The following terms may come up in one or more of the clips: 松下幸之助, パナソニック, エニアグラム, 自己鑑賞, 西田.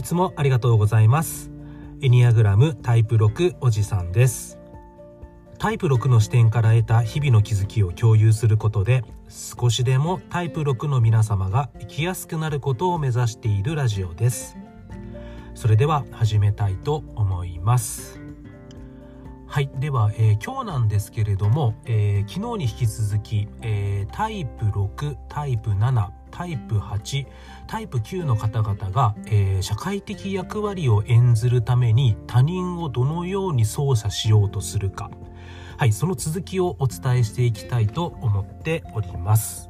いつもありがとうございます。エニアグラムタイプ6おじさんです。タイプ6の視点から得た日々の気づきを共有することで、少しでもタイプ6の皆様が生きやすくなることを目指しているラジオです。それでは始めたいと思います。はい、では、今日なんですけれども、昨日に引き続き、タイプ6、タイプ7、タイプ8、タイプ9の方々が、社会的役割を演ずるために他人をどのように操作しようとするか、はい、その続きをお伝えしていきたいと思っております。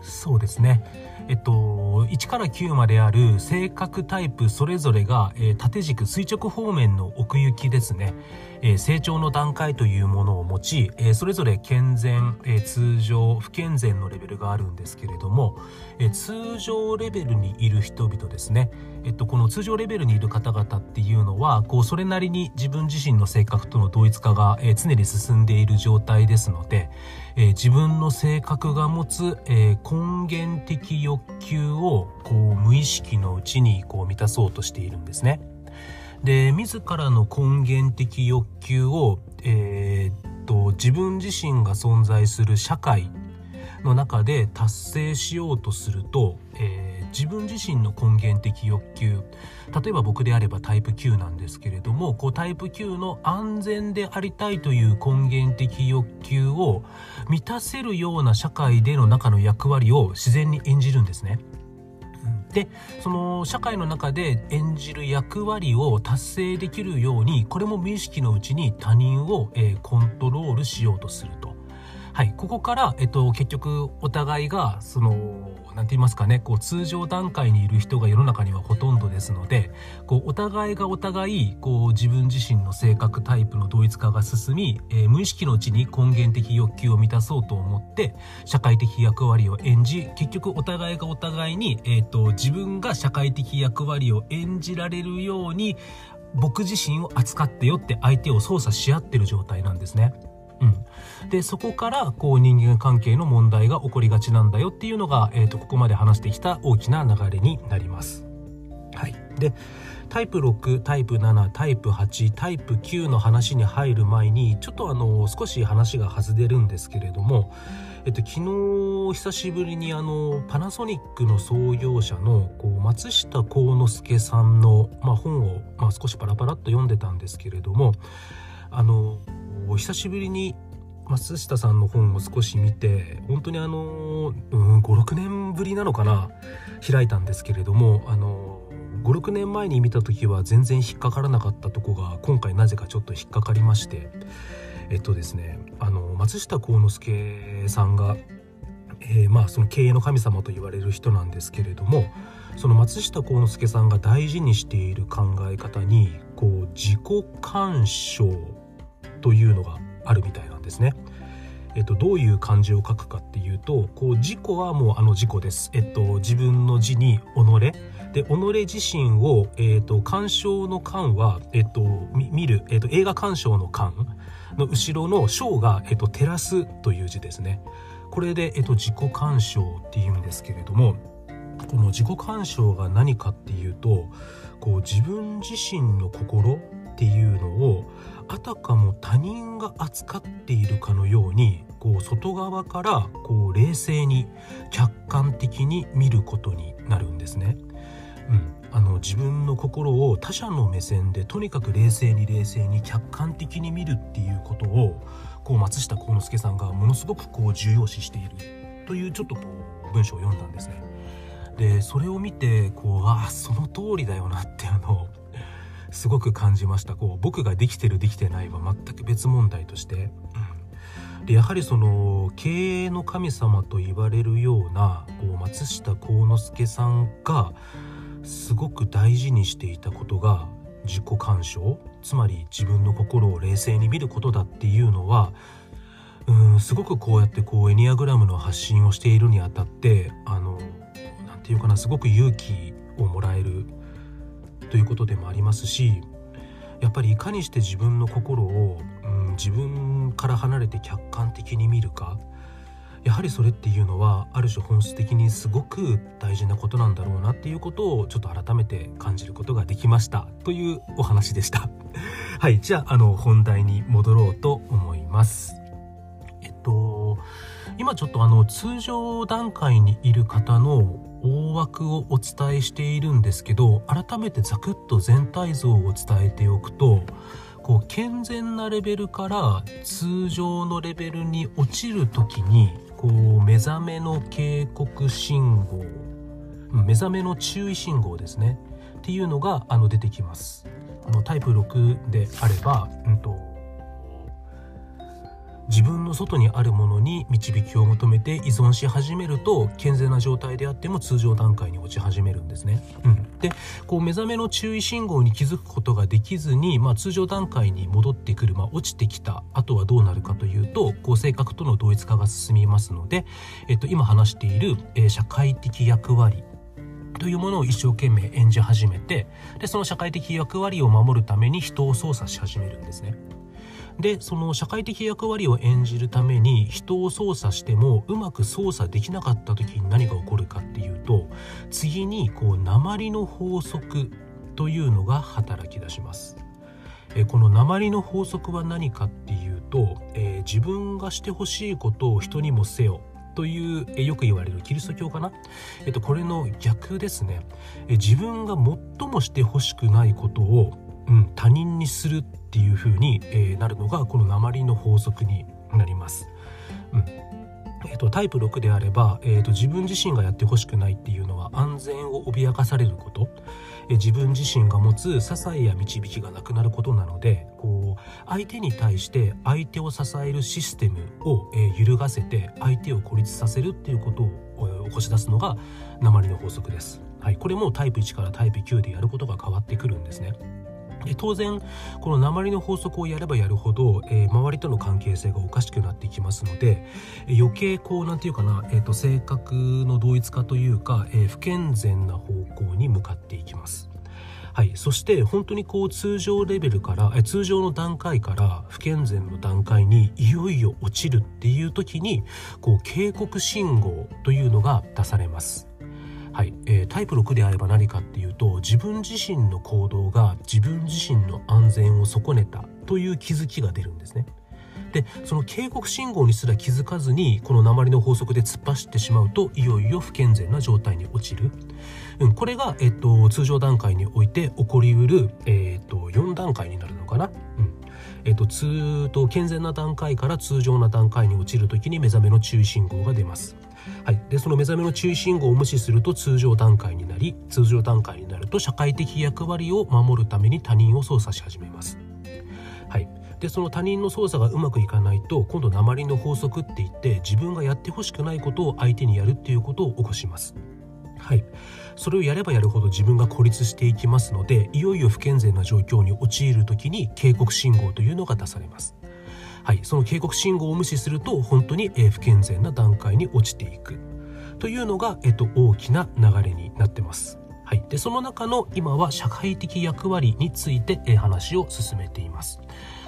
そうですね、1から9まである性格タイプそれぞれが、縦軸垂直方面の奥行きですね、成長の段階というものを持ち、それぞれ健全、通常、不健全のレベルがあるんですけれども、通常レベルにいる人々ですね、この通常レベルにいる方々っていうのはそれなりに自分自身の性格との同一化が、常に進んでいる状態ですので、自分の性格が持つ、根源的欲求を無意識のうちに満たそうとしているんですね。で、自らの根源的欲求を、自分自身が存在する社会の中で達成しようとすると、自分自身の根源的欲求、例えば僕であればタイプ9なんですけれども、タイプ9の安全でありたいという根源的欲求を満たせるような社会での中の役割を自然に演じるんですね。で、その社会の中で演じる役割を達成できるように、これも無意識のうちに他人を、コントロールしようとすると。はい、ここから、結局お互いがそのなんて言いますかね、通常段階にいる人が世の中にはほとんどですので、お互いがお互い自分自身の性格タイプの同一化が進み、無意識のうちに根源的欲求を満たそうと思って社会的役割を演じ、結局お互いがお互いに、自分が社会的役割を演じられるように僕自身を扱ってよって相手を操作し合ってる状態なんですね。で、そこから人間関係の問題が起こりがちなんだよっていうのが、ここまで話してきた大きな流れになります。はい、でタイプ6、タイプ7、タイプ8、タイプ9の話に入る前にちょっと少し話が外れるんですけれども、昨日久しぶりにパナソニックの創業者の松下幸之助さんの、本を、少しパラパラっと読んでたんですけれども、久しぶりに松下さんの本を少し見て、本当に5、6年ぶりなのかな、開いたんですけれども、5、6年前に見た時は全然引っかからなかったとこが今回なぜかちょっと引っかかりまして、ですね、松下幸之助さんが、その経営の神様と言われる人なんですけれども、その松下幸之助さんが大事にしている考え方に自己干渉というのがあるみたいなんですね。どういう漢字を書くかっていうと、自己はもう自己です。自分の字に己で、己自身を、鑑賞の鑑は、見る、映画鑑賞の鑑の後ろの賞が、照らすという字ですね。これで、自己鑑賞っていうんですけれども、この自己鑑賞が何かっていうと、自分自身の心っていうのをあたかも他人が扱っているかのように外側から冷静に客観的に見ることになるんですね。自分の心を他者の目線でとにかく冷静に客観的に見るっていうことを松下幸之助さんがものすごく重要視しているというちょっと文章を読んだんですね。で、それを見てあ、その通りだよなっていうのをすごく感じました。僕ができてるできてないは全く別問題として、でやはりその経営の神様と言われるような松下幸之助さんがすごく大事にしていたことが自己干渉、つまり自分の心を冷静に見ることだっていうのは、すごくこうやってエニアグラムの発信をしているにあたってなんていうかな、すごく勇気をもらえるということでもありますし、やっぱりいかにして自分の心を、自分から離れて客観的に見るか、やはりそれっていうのはある種本質的にすごく大事なことなんだろうなっていうことをちょっと改めて感じることができましたというお話でしたはい、じゃあ本題に戻ろうと思います。今ちょっと通常段階にいる方の大枠をお伝えしているんですけど、改めてざくっと全体像を伝えておくと、こう健全なレベルから通常のレベルに落ちるときに、こう目覚めの警告信号、目覚めの注意信号ですねっていうのが出てきます。タイプ6であれば、自分の外にあるものに導きを求めて依存し始めると、健全な状態であっても通常段階に落ち始めるんですね。で、こう目覚めの注意信号に気づくことができずに、通常段階に戻ってくる、落ちてきた後はどうなるかというと、こう性格との同一化が進みますので、今話している、社会的役割というものを一生懸命演じ始めて、でその社会的役割を守るために人を操作し始めるんですね。でその社会的役割を演じるために人を操作してもうまく操作できなかった時に何が起こるかっていうと、次にこう鉛の法則というのが働き出します。この鉛の法則は何かっていうと、自分がしてほしいことを人にもせよという、よく言われるキリスト教かな、これの逆ですね。自分が最もしてほしくないことを他人にするっていう風になるのがこの鉛の法則になります。タイプ6であれば、自分自身がやってほしくないっていうのは安全を脅かされること、自分自身が持つ些細や導きがなくなることなので、こう相手に対して相手を支えるシステムを、揺るがせて相手を孤立させるっていうことを、起こし出すのが鉛の法則です。はい、これもタイプ1からタイプ9でやることが変わってくるんですね。当然この鉛の法則をやればやるほど、周りとの関係性がおかしくなってきますので、余計こうなんていうかな、性格の同一化というか、不健全な方向に向かっていきます。はい、そして本当にこう通常レベルから、通常の段階から不健全の段階にいよいよ落ちるっていう時に、こう警告信号というのが出されます。はい、タイプ6であれば何かっていうと、自分自身の行動が自分自身の安全を損ねたという気づきが出るんですね。で、その警告信号にすら気づかずにこの鉛の法則で突っ走ってしまうと、いよいよ不健全な状態に落ちる。これが、通常段階において起こりうる、4段階になるのかな。健全な段階から通常な段階に落ちるときに目覚めの注意信号が出ます。はい、でその目覚めの注意信号を無視すると通常段階になり、通常段階になると社会的役割を守るために他人を操作し始めます。はい、でその他人の操作がうまくいかないと、今度鉛の法則っていって自分がやってほしくないことを相手にやるっていうことを起こします。はい、それをやればやるほど自分が孤立していきますので、いよいよ不健全な状況に陥るときに警告信号というのが出されます。はい、その警告信号を無視すると本当に不健全な段階に落ちていくというのが、大きな流れになってます。はい、でその中の今は社会的役割について話を進めています。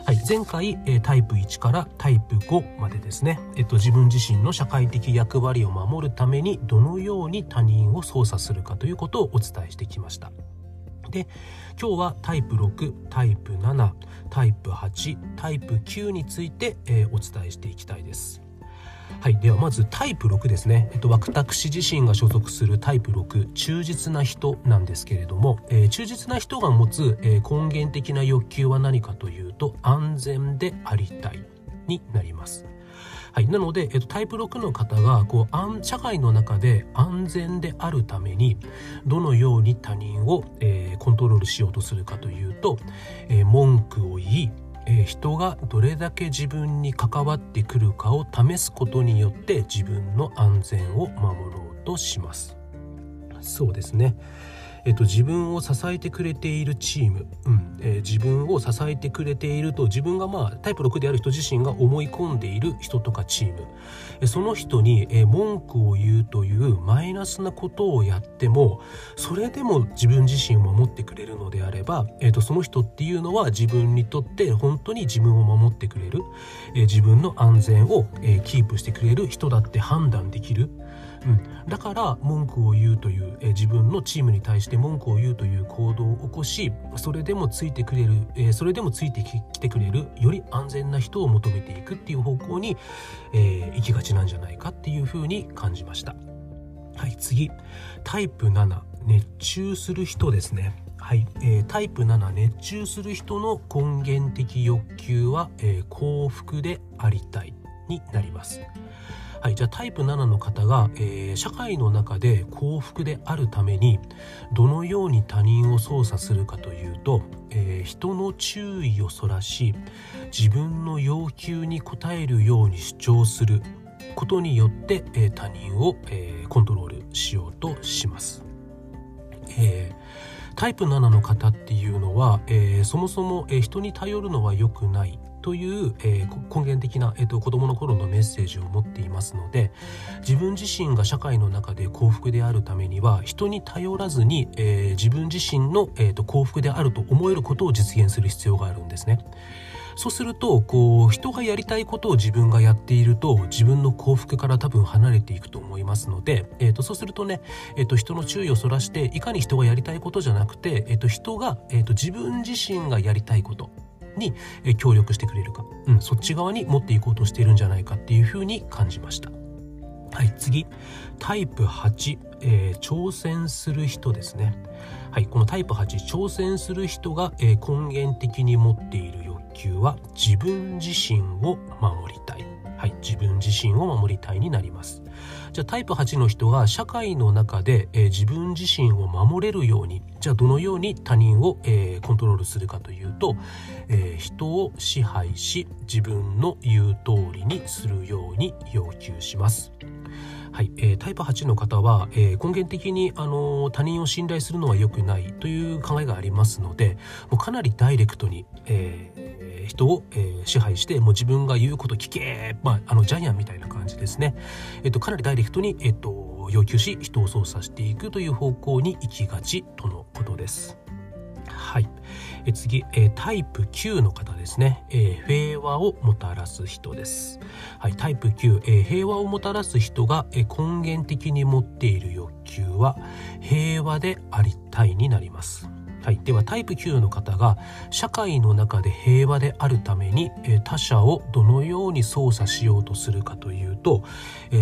はい、前回タイプ1からタイプ5までですね、自分自身の社会的役割を守るためにどのように他人を操作するかということをお伝えしてきました。で今日はタイプ6、タイプ7、タイプ8、タイプ9について、お伝えしていきたいです。はい、ではまずタイプ6ですね。私自身が所属するタイプ6、忠実な人なんですけれども、忠実な人が持つ、根源的な欲求は何かというと、安全でありたいになります。はい、なので、タイプ6の方がこう社会の中で安全であるためにどのように他人を、コントロールしようとするかというと、文句を言い、人がどれだけ自分に関わってくるかを試すことによって自分の安全を守ろうとします。そうですね。自分を支えてくれているチーム、自分を支えてくれていると自分が、タイプ6である人自身が思い込んでいる人とかチーム、その人に文句を言うというマイナスなことをやっても、それでも自分自身を守ってくれるのであれば、その人っていうのは自分にとって本当に自分を守ってくれる、自分の安全をキープしてくれる人だって判断できる。だから文句を言うという、自分のチームに対して文句を言うという行動を起こし、それでもついてくれる、それでもついてきてくれるより安全な人を求めていくっていう方向に、行きがちなんじゃないかっていうふうに感じました。はい、次、タイプ7、熱中する人ですね。はい、タイプ7、熱中する人の根源的欲求は、幸福でありたいになります。はい、じゃあタイプ7の方が、社会の中で幸福であるためにどのように他人を操作するかというと、人の注意をそらし自分の要求に応えるように主張することによって、他人を、コントロールしようとします。タイプ7の方っていうのは、そもそも、人に頼るのは良くないという、根源的な、子供の頃のメッセージを持っていますので、自分自身が社会の中で幸福であるためには人に頼らずに、自分自身の、幸福であると思えることを実現する必要があるんですね。そうすると人がやりたいことを自分がやっていると自分の幸福から多分離れていくと思いますので、そうするとね、人の注意をそらしていかに人がやりたいことじゃなくて、人が、自分自身がやりたいことに協力してくれるか、そっち側に持っていこうとしているんじゃないかっていうふうに感じました。はい、次、タイプ8、挑戦する人ですね。はい、このタイプ8、挑戦する人が、根源的に持っている欲求は自分自身を守りたい。はい、自分自身を守りたいになります。じゃあタイプ8の人が社会の中で、自分自身を守れるように、じゃあどのように他人を、コントロールするかというと、人を支配し自分の言う通りにするように要求します。はい、タイプ8の方は、根源的に、他人を信頼するのは良くないという考えがありますので、もうかなりダイレクトに、人を、支配して、もう自分が言うこと聞け、ジャイアンみたいな感じですね。かなりダイレクトに、要求し人を操作していくという方向に行きがちとのことです。はい、次、タイプ9の方ですね。平和をもたらす人です。はい、タイプ9、平和をもたらす人が、根源的に持っている欲求は平和でありたいになります。はい、ではタイプ9の方が社会の中で平和であるために他者をどのように操作しようとするかというと、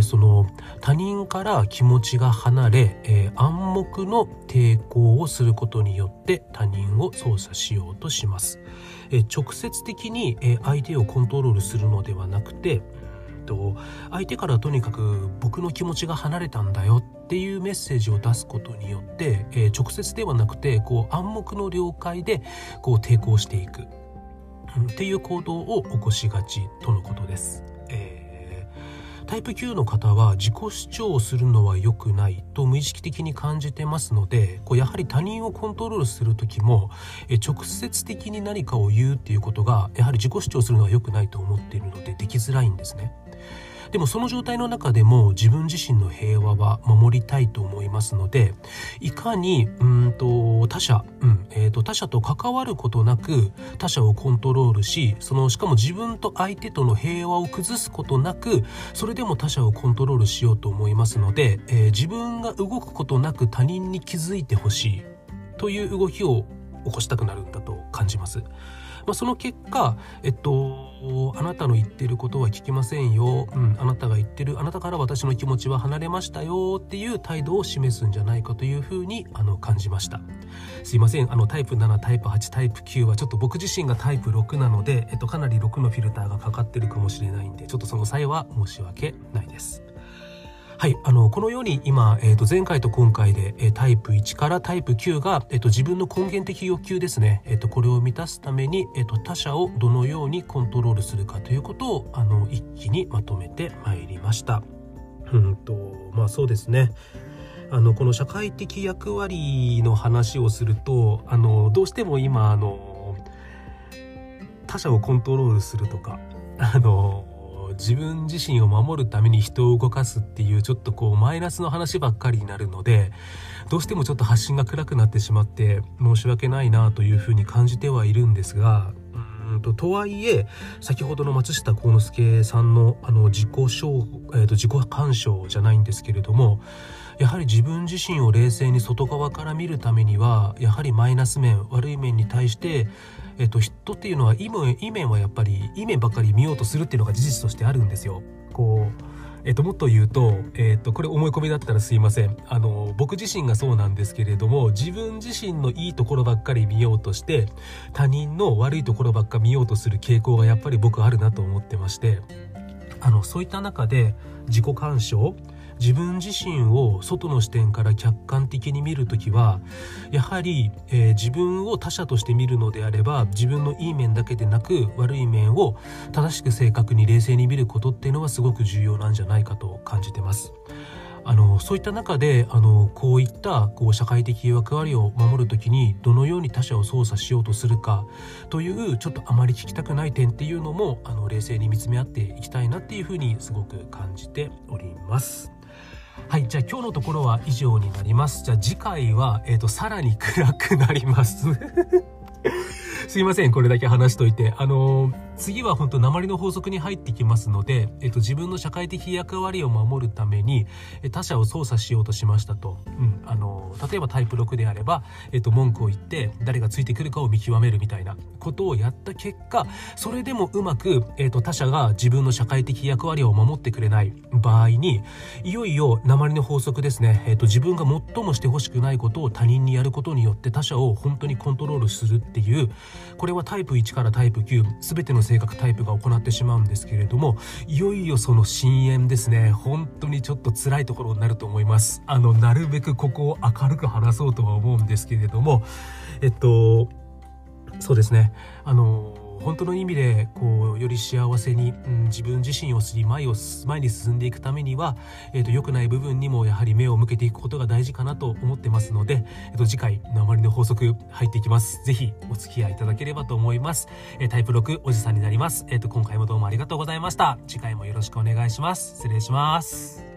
その他人から気持ちが離れ暗黙の抵抗をすることによって他人を操作しようとします。直接的に相手をコントロールするのではなくて、相手からとにかく僕の気持ちが離れたんだよっていうメッセージを出すことによって、直接ではなくて暗黙の了解で抵抗していくっていう行動を起こしがちとのことです。タイプ9の方は自己主張をするのは良くないと無意識的に感じてますので、やはり他人をコントロールする時も直接的に何かを言うっていうことが、やはり自己主張するのは良くないと思っているのでできづらいんですね。でもその状態の中でも自分自身の平和は守りたいと思いますので、いかに他者と関わることなく他者をコントロールし、しかも自分と相手との平和を崩すことなく、それでも他者をコントロールしようと思いますので、自分が動くことなく他人に気づいてほしいという動きを起こしたくなるんだと感じます。その結果、あなたの言ってることは聞きませんよ、あなたが言ってる、あなたから私の気持ちは離れましたよっていう態度を示すんじゃないかというふうに感じました。すいません、タイプ7、タイプ8、タイプ9はちょっと僕自身がタイプ6なので、かなり6のフィルターがかかってるかもしれないんで、ちょっとその際は申し訳ないです。はい、このように今、前回と今回で、タイプ1からタイプ9が、自分の根源的欲求ですね、これを満たすために、他者をどのようにコントロールするかということを一気にまとめてまいりました。そうですね、この社会的役割の話をするとどうしても今他者をコントロールするとか自分自身を守るために人を動かすっていうちょっとこうマイナスの話ばっかりになるので、どうしてもちょっと発信が暗くなってしまって申し訳ないなというふうに感じてはいるんですが、とはいえ先ほどの松下幸之助さんの自己鑑賞じゃないんですけれども、やはり自分自身を冷静に外側から見るためにはやはりマイナス面、悪い面に対して、人っていうのはいい面はやっぱりいい面ばかり見ようとするっていうのが事実としてあるんですよ。もっと言うと、これ思い込みだったらすいません。僕自身がそうなんですけれども、自分自身のいいところばっかり見ようとして、他人の悪いところばっかり見ようとする傾向がやっぱり僕あるなと思ってまして、そういった中で自己鑑賞、自分自身を外の視点から客観的に見るときはやはり、自分を他者として見るのであれば、自分のいい面だけでなく悪い面を正しく正確に冷静に見ることっていうのはすごく重要なんじゃないかと感じてます。そういった中でこういった社会的役割を守るときにどのように他者を操作しようとするかという、ちょっとあまり聞きたくない点っていうのも冷静に見つめ合っていきたいなっていうふうにすごく感じております。はい、じゃあ今日のところは以上になります。じゃあ次回は、さらに暗くなりますすいません、これだけ話しといて。次は本当鉛の法則に入ってきますので、自分の社会的役割を守るために他者を操作しようとしましたと、例えばタイプ6であれば、文句を言って誰がついてくるかを見極めるみたいなことをやった結果、それでもうまく、他者が自分の社会的役割を守ってくれない場合に、いよいよ鉛の法則ですね、自分が最もしてほしくないことを他人にやることによって他者を本当にコントロールするっていう、これはタイプ1からタイプ9全ての性格タイプが行ってしまうんですけれども、いよいよその深淵ですね、本当にちょっと辛いところになると思います。なるべくここを明るく話そうとは思うんですけれども、そうですね、本当の意味でより幸せに、自分自身を知り前に進んでいくためには、良くない部分にもやはり目を向けていくことが大事かなと思ってますので、次回鉛の法則入っていきます。ぜひお付き合いいただければと思います。タイプ6おじさんになります。今回もどうもありがとうございました。次回もよろしくお願いします。失礼します。